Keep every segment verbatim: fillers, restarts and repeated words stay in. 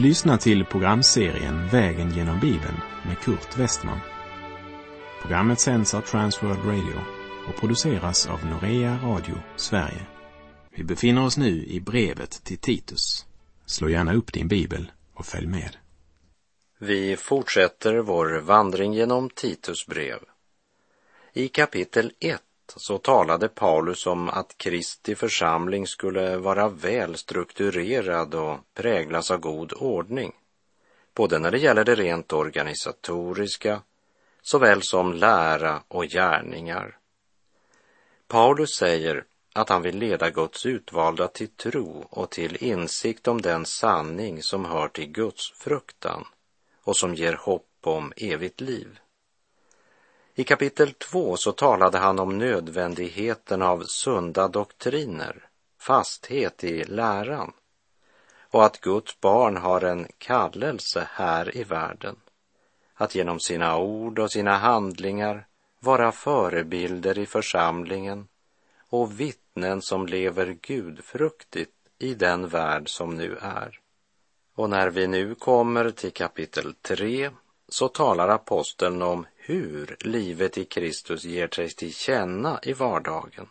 Du lyssnar till programserien Vägen genom Bibeln med Kurt Westman. Programmet sänds av Transworld Radio och produceras av Norea Radio Sverige. Vi befinner oss nu i brevet till Titus. Slå gärna upp din bibel och följ med. Vi fortsätter vår vandring genom Titus brev. I kapitel ett så talade Paulus om att Kristi församling skulle vara väl strukturerad och präglas av god ordning, både när det gäller det rent organisatoriska, såväl som lära och gärningar. Paulus säger att han vill leda Guds utvalda till tro och till insikt om den sanning som hör till Guds fruktan och som ger hopp om evigt liv. I kapitel två så talade han om nödvändigheten av sunda doktriner, fasthet i läran, och att Guds barn har en kallelse här i världen, att genom sina ord och sina handlingar vara förebilder i församlingen och vittnen som lever gudfruktigt i den värld som nu är. Och när vi nu kommer till kapitel tre så talar aposteln om hur livet i Kristus ger sig till känna i vardagen.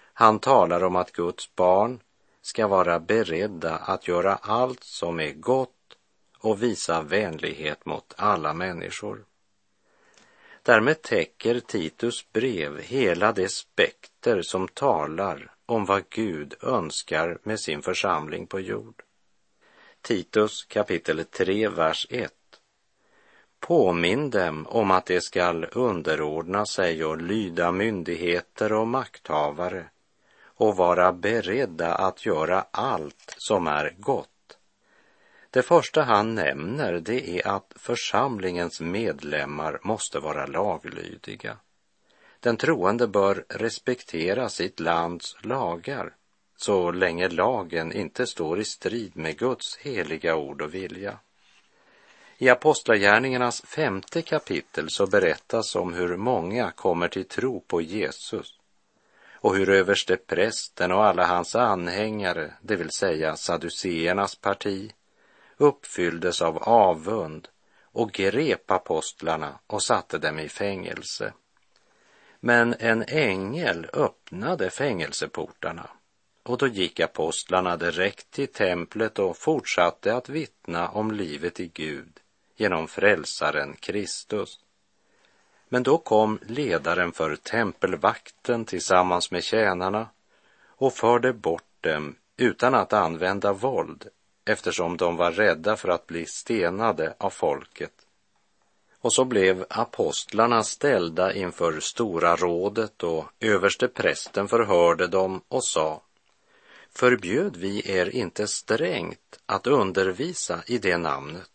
Han talar om att Guds barn ska vara beredda att göra allt som är gott och visa vänlighet mot alla människor. Därmed täcker Titus brev hela det spekter som talar om vad Gud önskar med sin församling på jord. Titus kapitel tre, vers ett. Påminn dem om att de skall underordna sig och lyda myndigheter och makthavare och vara beredda att göra allt som är gott. Det första han nämner det är att församlingens medlemmar måste vara laglydiga. Den troende bör respektera sitt lands lagar så länge lagen inte står i strid med Guds heliga ord och vilja. I Apostlagärningarnas femte kapitel så berättas om hur många kommer till tro på Jesus och hur översteprästen och alla hans anhängare, det vill säga sadduceernas parti, uppfylldes av avund och grep apostlarna och satte dem i fängelse. Men en ängel öppnade fängelseportarna och då gick apostlarna direkt till templet och fortsatte att vittna om livet i Gud genom frälsaren Kristus. Men då kom ledaren för tempelvakten tillsammans med tjänarna och förde bort dem utan att använda våld, eftersom de var rädda för att bli stenade av folket. Och så blev apostlarna ställda inför stora rådet och översteprästen förhörde dem och sa: förbjöd vi er inte strängt att undervisa i det namnet?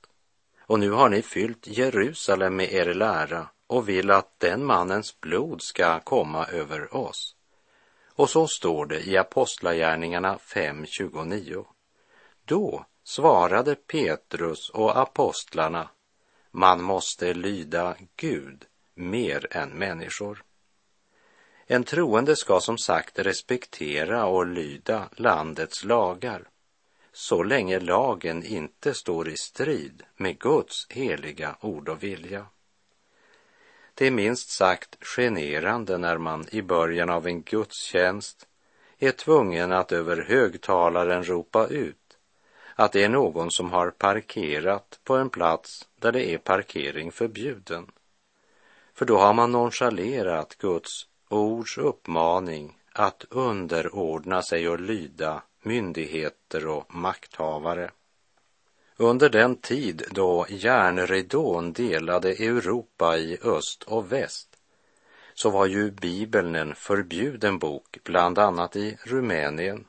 Och nu har ni fyllt Jerusalem med er lära och vill att den mannens blod ska komma över oss. Och så står det i Apostlagärningarna fem tjugonio. Då svarade Petrus och apostlarna: man måste lyda Gud mer än människor. En troende ska som sagt respektera och lyda landets lagar, så länge lagen inte står i strid med Guds heliga ord och vilja. Det är minst sagt generande när man i början av en gudstjänst är tvungen att över högtalaren ropa ut att det är någon som har parkerat på en plats där det är parkering förbjuden. För då har man nonchalerat Guds ords uppmaning att underordna sig och lyda myndigheter och makthavare. Under den tid då järnridån delade Europa i öst och väst så var ju Bibeln en förbjuden bok, bland annat i Rumänien.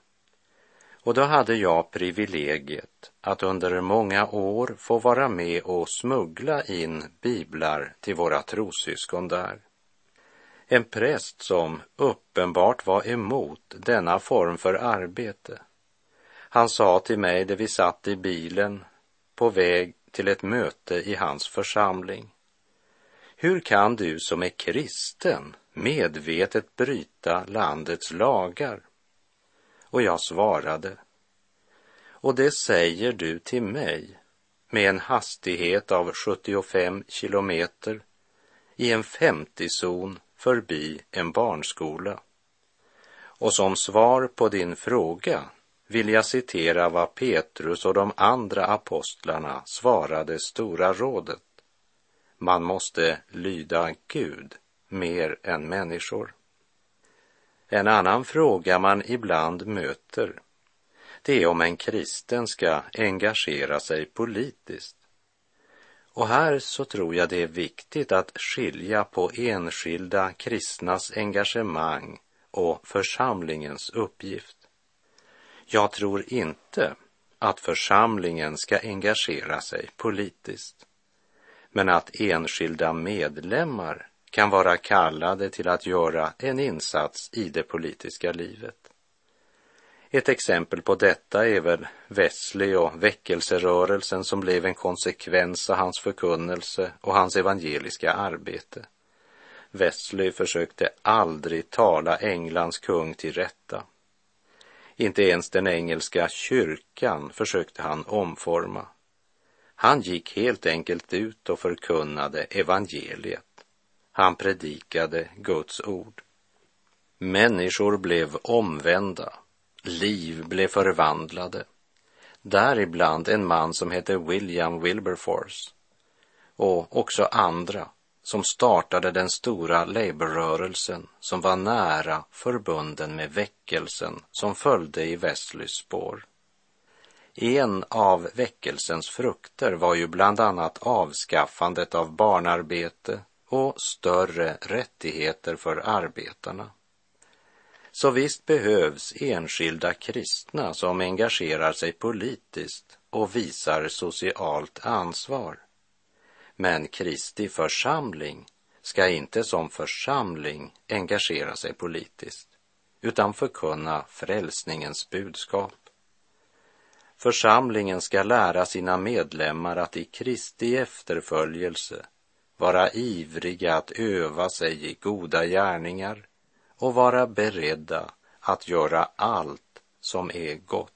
Och då hade jag privilegiet att under många år få vara med och smuggla in biblar till våra trossyskon där. En präst som uppenbart var emot denna form för arbete. Han sa till mig där vi satt i bilen på väg till ett möte i hans församling: hur kan du som är kristen medvetet bryta landets lagar? Och jag svarade: och det säger du till mig med en hastighet av sjuttiofem kilometer i en femtiozon förbi en barnskola. Och som svar på din fråga vill jag citera vad Petrus och de andra apostlarna svarade Stora rådet. Man måste lyda Gud mer än människor. En annan fråga man ibland möter, det är om en kristen ska engagera sig politiskt. Och här så tror jag det är viktigt att skilja på enskilda kristnas engagemang och församlingens uppgift. Jag tror inte att församlingen ska engagera sig politiskt, men att enskilda medlemmar kan vara kallade till att göra en insats i det politiska livet. Ett exempel på detta är väl Wesley och väckelserörelsen som blev en konsekvens av hans förkunnelse och hans evangeliska arbete. Wesley försökte aldrig tala Englands kung till rätta. Inte ens den engelska kyrkan försökte han omforma. Han gick helt enkelt ut och förkunnade evangeliet. Han predikade Guds ord. Människor blev omvända. Liv blev förvandlade. Däribland en man som hette William Wilberforce. Och också andra som startade den stora labourrörelsen som var nära förbunden med väckelsen som följde i Wesleys spår. En av väckelsens frukter var ju bland annat avskaffandet av barnarbete och större rättigheter för arbetarna. Så visst behövs enskilda kristna som engagerar sig politiskt och visar socialt ansvar. Men Kristi församling ska inte som församling engagera sig politiskt, utan förkunna frälsningens budskap. Församlingen ska lära sina medlemmar att i Kristi efterföljelse vara ivriga att öva sig i goda gärningar och vara beredda att göra allt som är gott.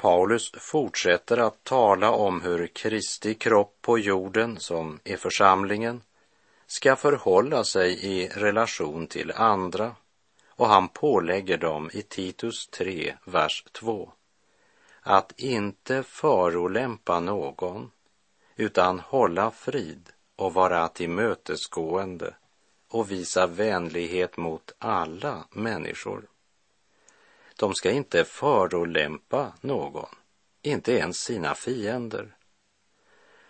Paulus fortsätter att tala om hur Kristi kropp på jorden, som är församlingen, ska förhålla sig i relation till andra, och han pålägger dem i Titus tre, vers två, att inte förolämpa någon, utan hålla frid och vara tillmötesgående och visa vänlighet mot alla människor. De ska inte förolämpa någon, inte ens sina fiender.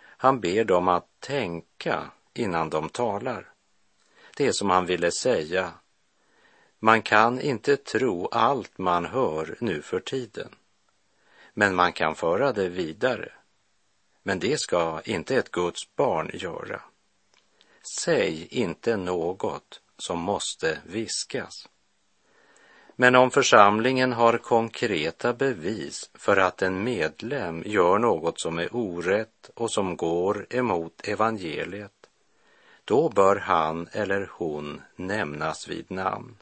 Han ber dem att tänka innan de talar. Det som han ville säga, man kan inte tro allt man hör nu för tiden, men man kan föra det vidare. Men det ska inte ett Guds barn göra. Säg inte något som måste viskas. Men om församlingen har konkreta bevis för att en medlem gör något som är orätt och som går emot evangeliet, då bör han eller hon nämnas vid namn.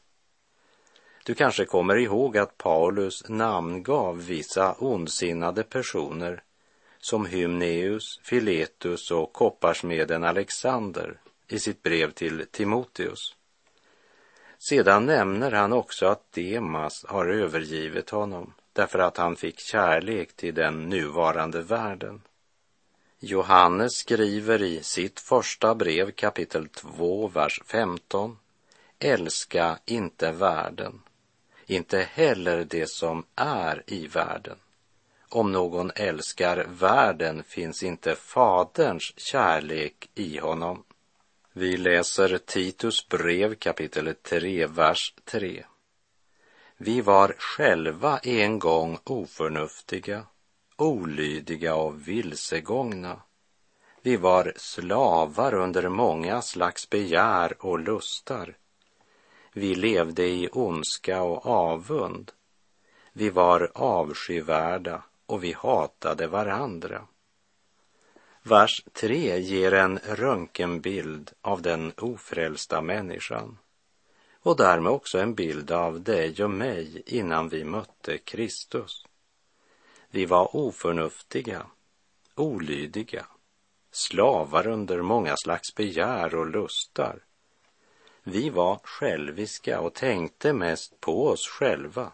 Du kanske kommer ihåg att Paulus namngav vissa ondsinnade personer som Hymeneus, Filetus och Kopparsmeden Alexander i sitt brev till Timoteus. Sedan nämner han också att Demas har övergivit honom därför att han fick kärlek till den nuvarande världen. Johannes skriver i sitt första brev kapitel två vers femton: Älska inte världen, inte heller det som är i världen. Om någon älskar världen finns inte faderns kärlek i honom. Vi läser Titus brev kapitel tre, vers tre. Vi var själva en gång oförnuftiga, olydiga och vilsegångna. Vi var slavar under många slags begär och lustar. Vi levde i ondska och avund. Vi var avskyvärda och vi hatade varandra. Vers tre ger en röntgenbild av den ofrälsta människan och därmed också en bild av dig och mig innan vi mötte Kristus. Vi var oförnuftiga, olydiga, slavar under många slags begär och lustar. Vi var själviska och tänkte mest på oss själva.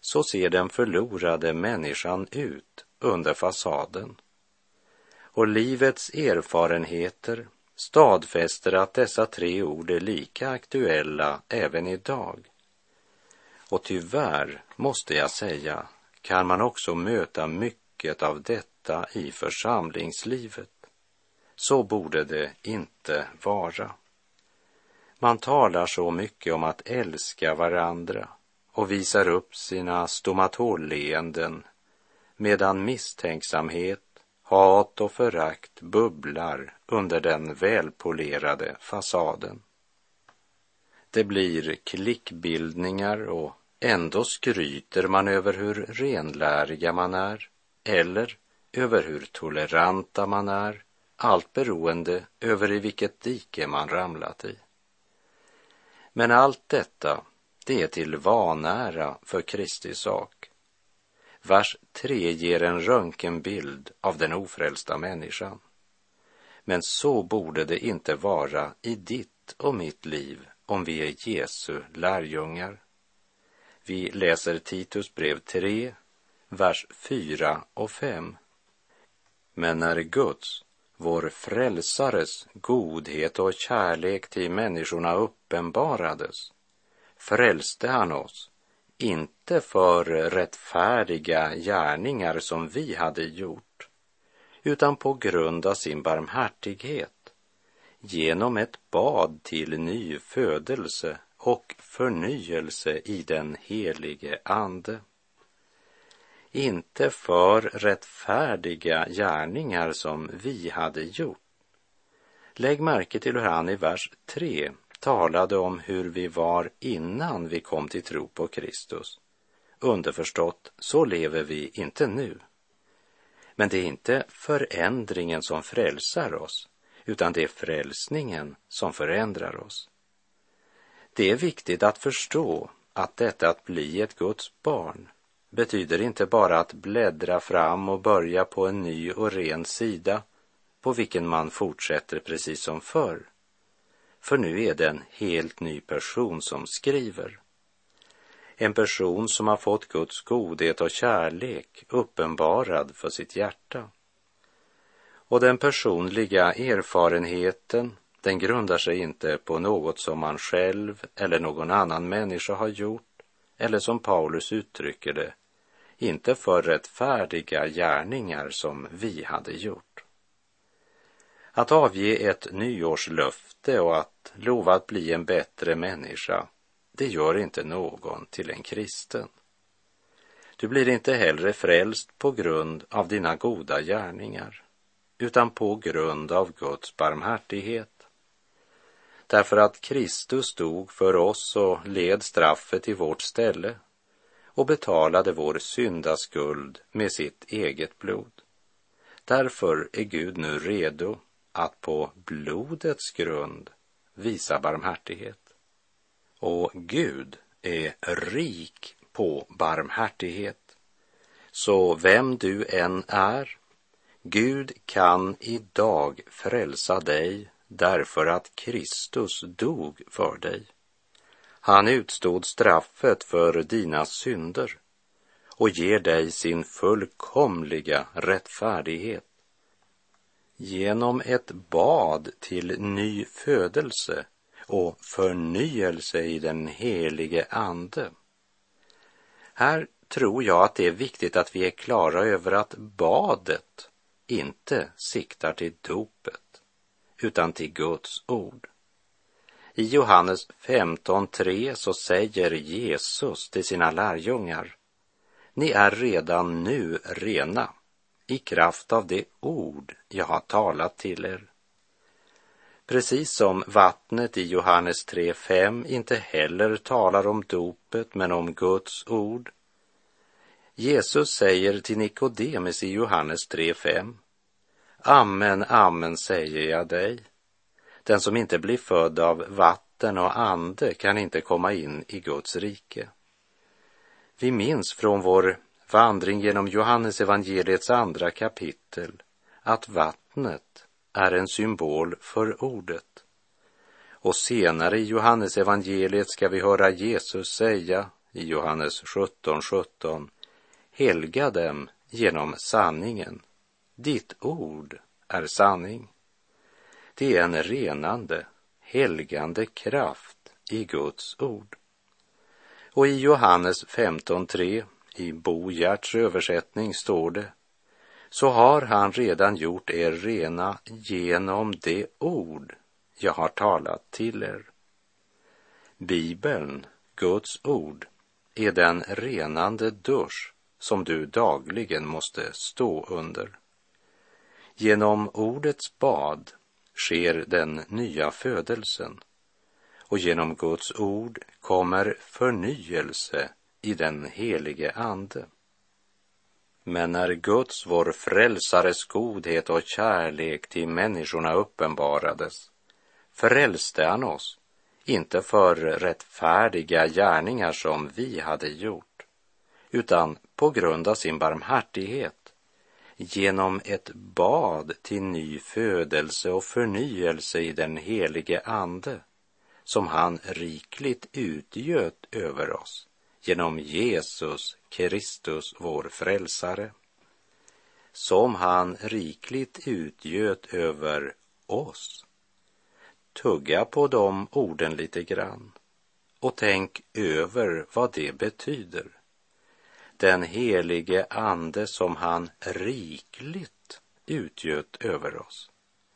Så ser den förlorade människan ut under fasaden. Och livets erfarenheter stadfäster att dessa tre ord är lika aktuella även idag. Och tyvärr, måste jag säga, kan man också möta mycket av detta i församlingslivet. Så borde det inte vara. Man talar så mycket om att älska varandra och visar upp sina stomatolleenden, medan misstänksamhet, hat och förakt bubblar under den välpolerade fasaden. Det blir klickbildningar och ändå skryter man över hur renläriga man är, eller över hur toleranta man är, allt beroende över i vilket dike man ramlat i. Men allt detta, det är till vanära för Kristi sak. Vers tre ger en röntgenbild av den ofrälsta människan. Men så borde det inte vara i ditt och mitt liv om vi är Jesu lärjungar. Vi läser Titus brev tre, vers fyra och fem. Men när Guds, vår frälsares, godhet och kärlek till människorna uppenbarades, frälste han oss, inte för rättfärdiga gärningar som vi hade gjort, utan på grund av sin barmhärtighet, genom ett bad till ny födelse och förnyelse i den helige ande. Inte för rättfärdiga gärningar som vi hade gjort. Lägg märke till hur han i vers tre talade om hur vi var innan vi kom till tro på Kristus. Underförstått, så lever vi inte nu. Men det är inte förändringen som frälsar oss, utan det är frälsningen som förändrar oss. Det är viktigt att förstå att detta att bli ett Guds barn betyder inte bara att bläddra fram och börja på en ny och ren sida på vilken man fortsätter precis som förr. För nu är det en helt ny person som skriver. En person som har fått Guds godhet och kärlek uppenbarad för sitt hjärta. Och den personliga erfarenheten, den grundar sig inte på något som man själv eller någon annan människa har gjort, eller som Paulus uttrycker det, inte för rättfärdiga gärningar som vi hade gjort. Att avge ett nyårslöfte och att lova att bli en bättre människa, det gör inte någon till en kristen. Du blir inte hellre frälst på grund av dina goda gärningar, utan på grund av Guds barmhärtighet. Därför att Kristus dog för oss och led straffet i vårt ställe och betalade vår syndaskuld med sitt eget blod. Därför är Gud nu redo att på blodets grund visa barmhärtighet. Och Gud är rik på barmhärtighet. Så vem du än är, Gud kan idag frälsa dig därför att Kristus dog för dig. Han utstod straffet för dina synder och ger dig sin fullkomliga rättfärdighet. Genom ett bad till ny födelse och förnyelse i den helige ande. Här tror jag att det är viktigt att vi är klara över att badet inte siktar till dopet, utan till Guds ord. I Johannes femton tre så säger Jesus till sina lärjungar: Ni är redan nu rena, i kraft av det ord jag har talat till er. Precis som vattnet i Johannes tre fem inte heller talar om dopet men om Guds ord. Jesus säger till Nikodemus i Johannes tre fem: Amen, amen säger jag dig. Den som inte blir född av vatten och ande kan inte komma in i Guds rike. Vi minns från vår vandring genom Johannes evangeliets andra kapitel att vattnet är en symbol för ordet. Och senare i Johannes evangeliet ska vi höra Jesus säga i Johannes sjutton sjutton: Helga dem genom sanningen. Ditt ord är sanning. Det är en renande, helgande kraft i Guds ord. Och i Johannes femton tre, i Bo Hjärts översättning, står det: Så har han redan gjort er rena genom det ord jag har talat till er. Bibeln, Guds ord, är den renande dusch som du dagligen måste stå under. Genom ordets bad sker den nya födelsen, och genom Guds ord kommer förnyelse i den helige ande. Men när Guds, vår frälsares godhet och kärlek till människorna uppenbarades, frälste han oss, inte för rättfärdiga gärningar som vi hade gjort, utan på grund av sin barmhärtighet, genom ett bad till ny födelse och förnyelse i den helige ande, som han rikligt utgöt över oss genom Jesus Kristus, vår frälsare, som han rikligt utgöt över oss. Tugga på de orden lite grann och tänk över vad det betyder. Den helige ande som han rikligt utgöt över oss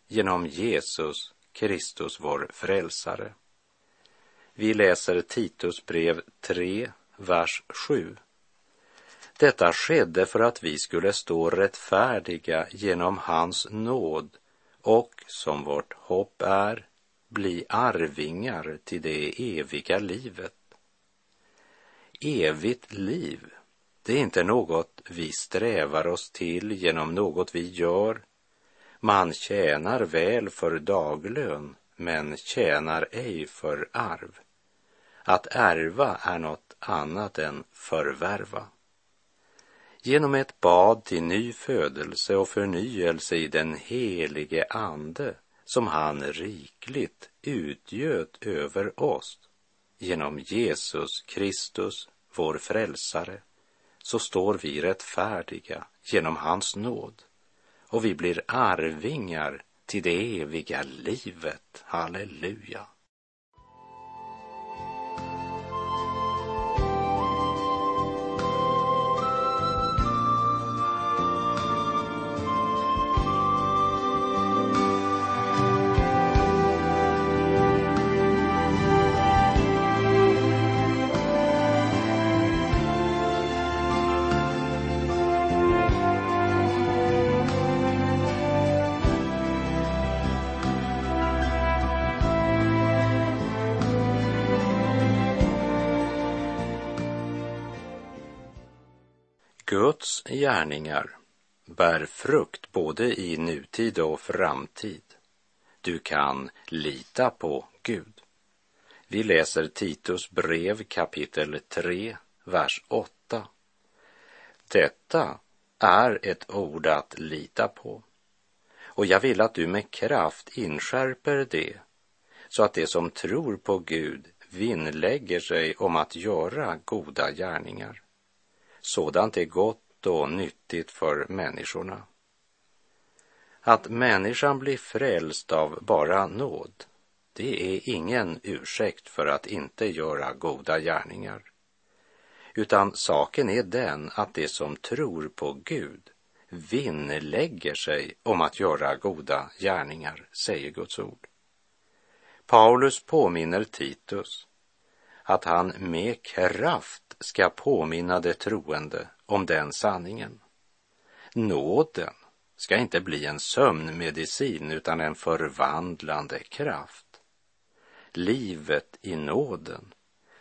genom Jesus Kristus, vår frälsare. Vi läser Titus brev tre, vers sju. Detta skedde för att vi skulle stå rättfärdiga genom hans nåd och, som vårt hopp är, bli arvingar till det eviga livet. Evigt liv, det är inte något vi strävar oss till genom något vi gör. Man tjänar väl för daglön, men tjänar ej för arv. Att ärva är något annat än förvärva. Genom ett bad till ny födelse och förnyelse i den helige ande som han rikligt utgöt över oss genom Jesus Kristus, vår frälsare, så står vi rättfärdiga genom hans nåd, och vi blir arvingar till det eviga livet. Halleluja. Guds gärningar bär frukt både i nutid och framtid. Du kan lita på Gud. Vi läser Titus brev kapitel tre, vers åtta. Detta är ett ord att lita på, och jag vill att du med kraft inskärper det, så att de som tror på Gud vinnlägger sig om att göra goda gärningar. Sådant är gott och nyttigt för människorna. Att människan blir frälst av bara nåd, det är ingen ursäkt för att inte göra goda gärningar. utan saken är den att det som tror på Gud vinnlägger sig om att göra goda gärningar, säger Guds ord. Paulus påminner Titus att han med kraft ska påminna det troende om den sanningen. Nåden ska inte bli en sömnmedicin utan en förvandlande kraft. Livet i nåden,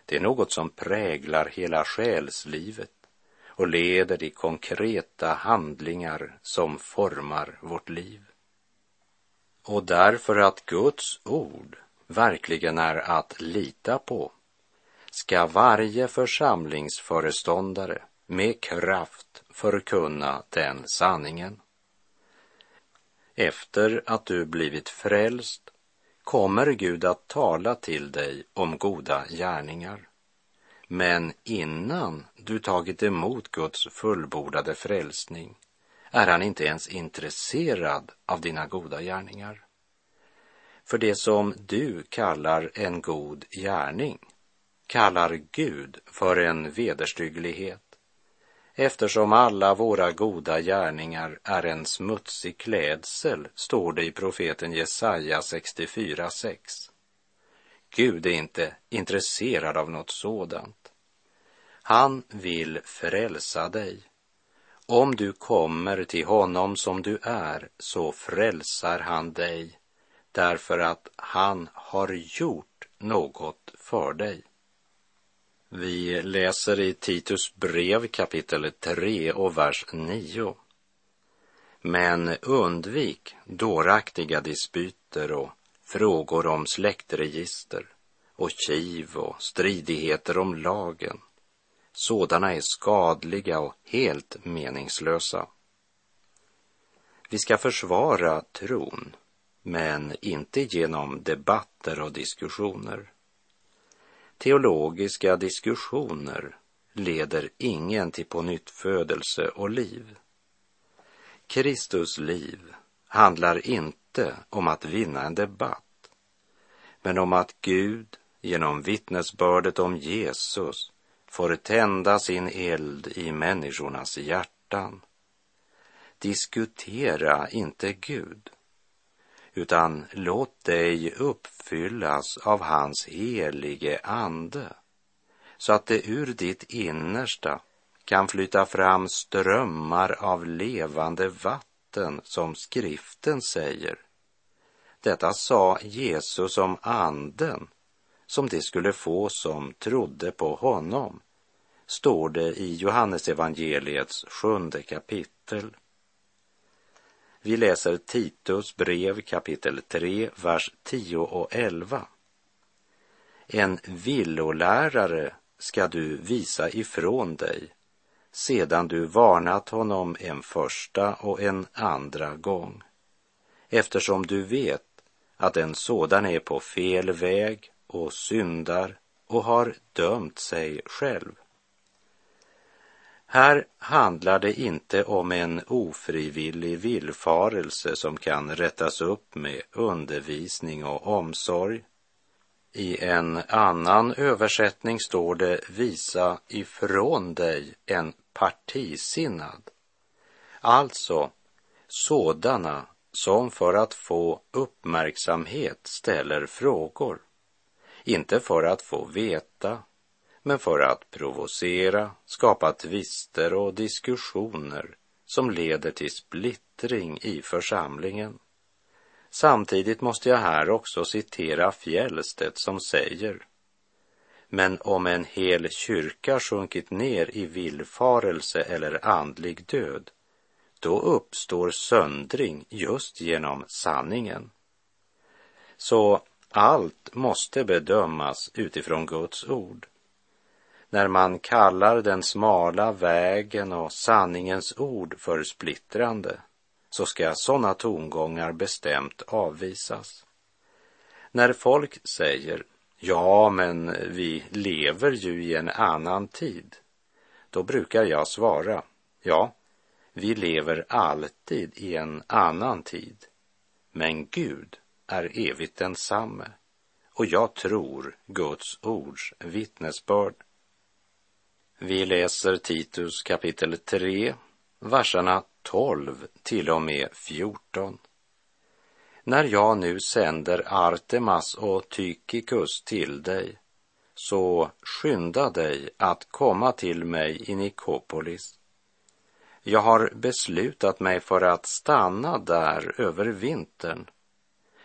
det är något som präglar hela själslivet och leder till konkreta handlingar som formar vårt liv. Och därför att Guds ord verkligen är att lita på, ska varje församlingsföreståndare med kraft förkunna den sanningen. Efter att du blivit frälst kommer Gud att tala till dig om goda gärningar. Men innan du tagit emot Guds fullbordade frälsning är han inte ens intresserad av dina goda gärningar. För det som du kallar en god gärning kallar Gud för en vederstygglighet, eftersom alla våra goda gärningar är en smutsig klädsel, står det i profeten Jesaja sextiofyra sex. Gud är inte intresserad av något sådant. Han vill frälsa dig. Om du kommer till honom som du är, så frälsar han dig, därför att han har gjort något för dig. Vi läser i Titus brev kapitel tre och vers nio. Men undvik dåraktiga dispyter och frågor om släktregister och kiv och stridigheter om lagen. Sådana är skadliga och helt meningslösa. Vi ska försvara tron, men inte genom debatter och diskussioner. Teologiska diskussioner leder ingen till pånyttfödelse och liv. Kristus liv handlar inte om att vinna en debatt, men om att Gud genom vittnesbördet om Jesus får tända sin eld i människornas hjärtan. Diskutera inte Gud, utan låt dig uppfyllas av hans helige ande, så att det ur ditt innersta kan flyta fram strömmar av levande vatten, som skriften säger. Detta sa Jesus om anden, som det skulle få som trodde på honom, står det i Johannesevangeliets sjunde kapitel. Vi läser Titus brev kapitel tre, vers tio och elva. En villolärare ska du visa ifrån dig, sedan du varnat honom en första och en andra gång, eftersom du vet att en sådan är på fel väg och syndar och har dömt sig själv. Här handlar det inte om en ofrivillig villfarelse som kan rättas upp med undervisning och omsorg. I en annan översättning står det visa ifrån dig en partisinnad. Alltså sådana som för att få uppmärksamhet ställer frågor. Inte för att få veta, men för att provocera, skapa tvister och diskussioner som leder till splittring i församlingen. Samtidigt måste jag här också citera Fjällstedt som säger: men om en hel kyrka sjunkit ner i villfarelse eller andlig död, då uppstår söndring just genom sanningen. Så allt måste bedömas utifrån Guds ord. När man kallar den smala vägen och sanningens ord för splittrande, så ska sådana tongångar bestämt avvisas. När folk säger, ja men vi lever ju i en annan tid, då brukar jag svara, ja, vi lever alltid i en annan tid, men Gud är evigt densamme, och jag tror Guds ords vittnesbörd. Vi läser Titus kapitel tre, verserna tolv till och med fjorton. När jag nu sänder Artemas och Tychikus till dig, så skynda dig att komma till mig i Nikopolis. Jag har beslutat mig för att stanna där över vintern.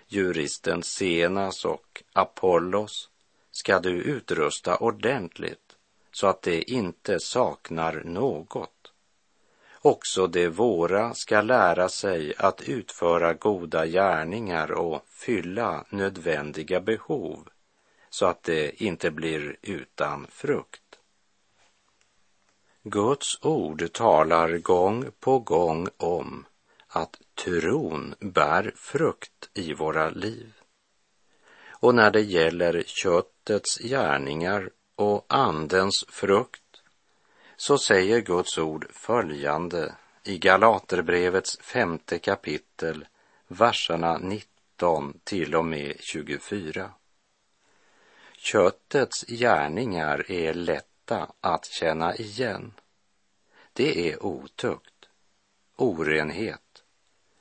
Juristen Senas och Apollos ska du utrusta ordentligt, så att det inte saknar något. Också de våra ska lära sig att utföra goda gärningar och fylla nödvändiga behov, så att det inte blir utan frukt. Guds ord talar gång på gång om att tron bär frukt i våra liv. Och när det gäller köttets gärningar och andens frukt, så säger Guds ord följande i Galaterbrevets femte kapitel, verserna nitton till och med tjugofyra. Köttets gärningar är lätta att känna igen. Det är otukt, orenhet,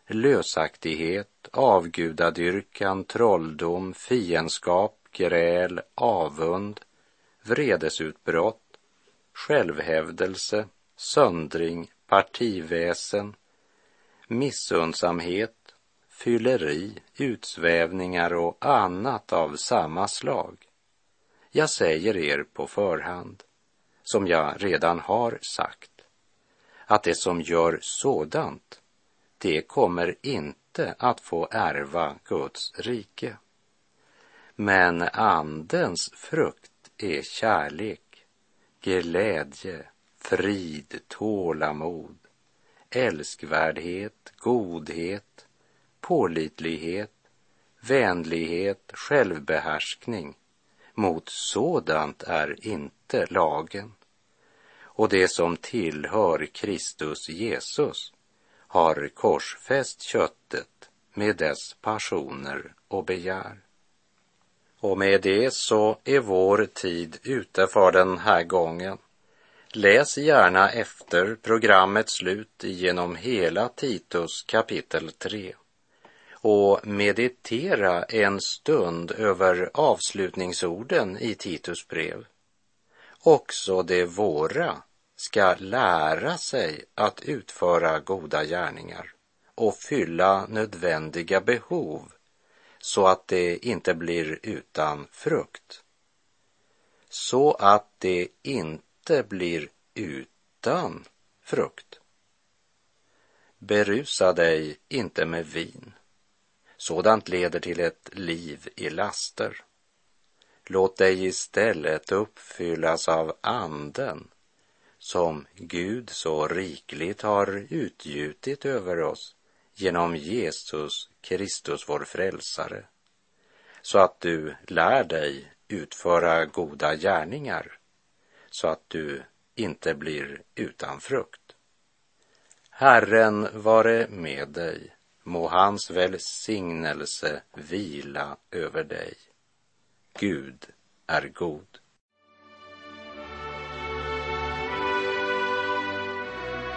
lösaktighet, avgudadyrkan, trolldom, fiendskap, gräl, avund, vredesutbrott, självhävdelse, söndring, partiväsen, missundsamhet, fylleri, utsvävningar och annat av samma slag. Jag säger er på förhand, som jag redan har sagt, att det som gör sådant, det kommer inte att få ärva Guds rike. Men andens frukt är kärlek, glädje, frid, tålamod, älskvärdhet, godhet, pålitlighet, vänlighet, självbehärskning. Mot sådant är inte lagen, och det som tillhör Kristus Jesus har korsfäst köttet med dess passioner och begär. Och med det så är vår tid ute för den här gången. Läs gärna efter programmets slut genom hela Titus kapitel tre. Och meditera en stund över avslutningsorden i Titus brev. Också de våra ska lära sig att utföra goda gärningar och fylla nödvändiga behov, så att det inte blir utan frukt. Så att det inte blir utan frukt. Berusa dig inte med vin. Sådant leder till ett liv i laster. Låt dig istället uppfyllas av anden, som Gud så rikligt har utgjutit över oss genom Jesus Kristus vår frälsare, så att du lär dig utföra goda gärningar, så att du inte blir utan frukt. Herren vare med dig. Må hans välsignelse vila över dig. Gud är god.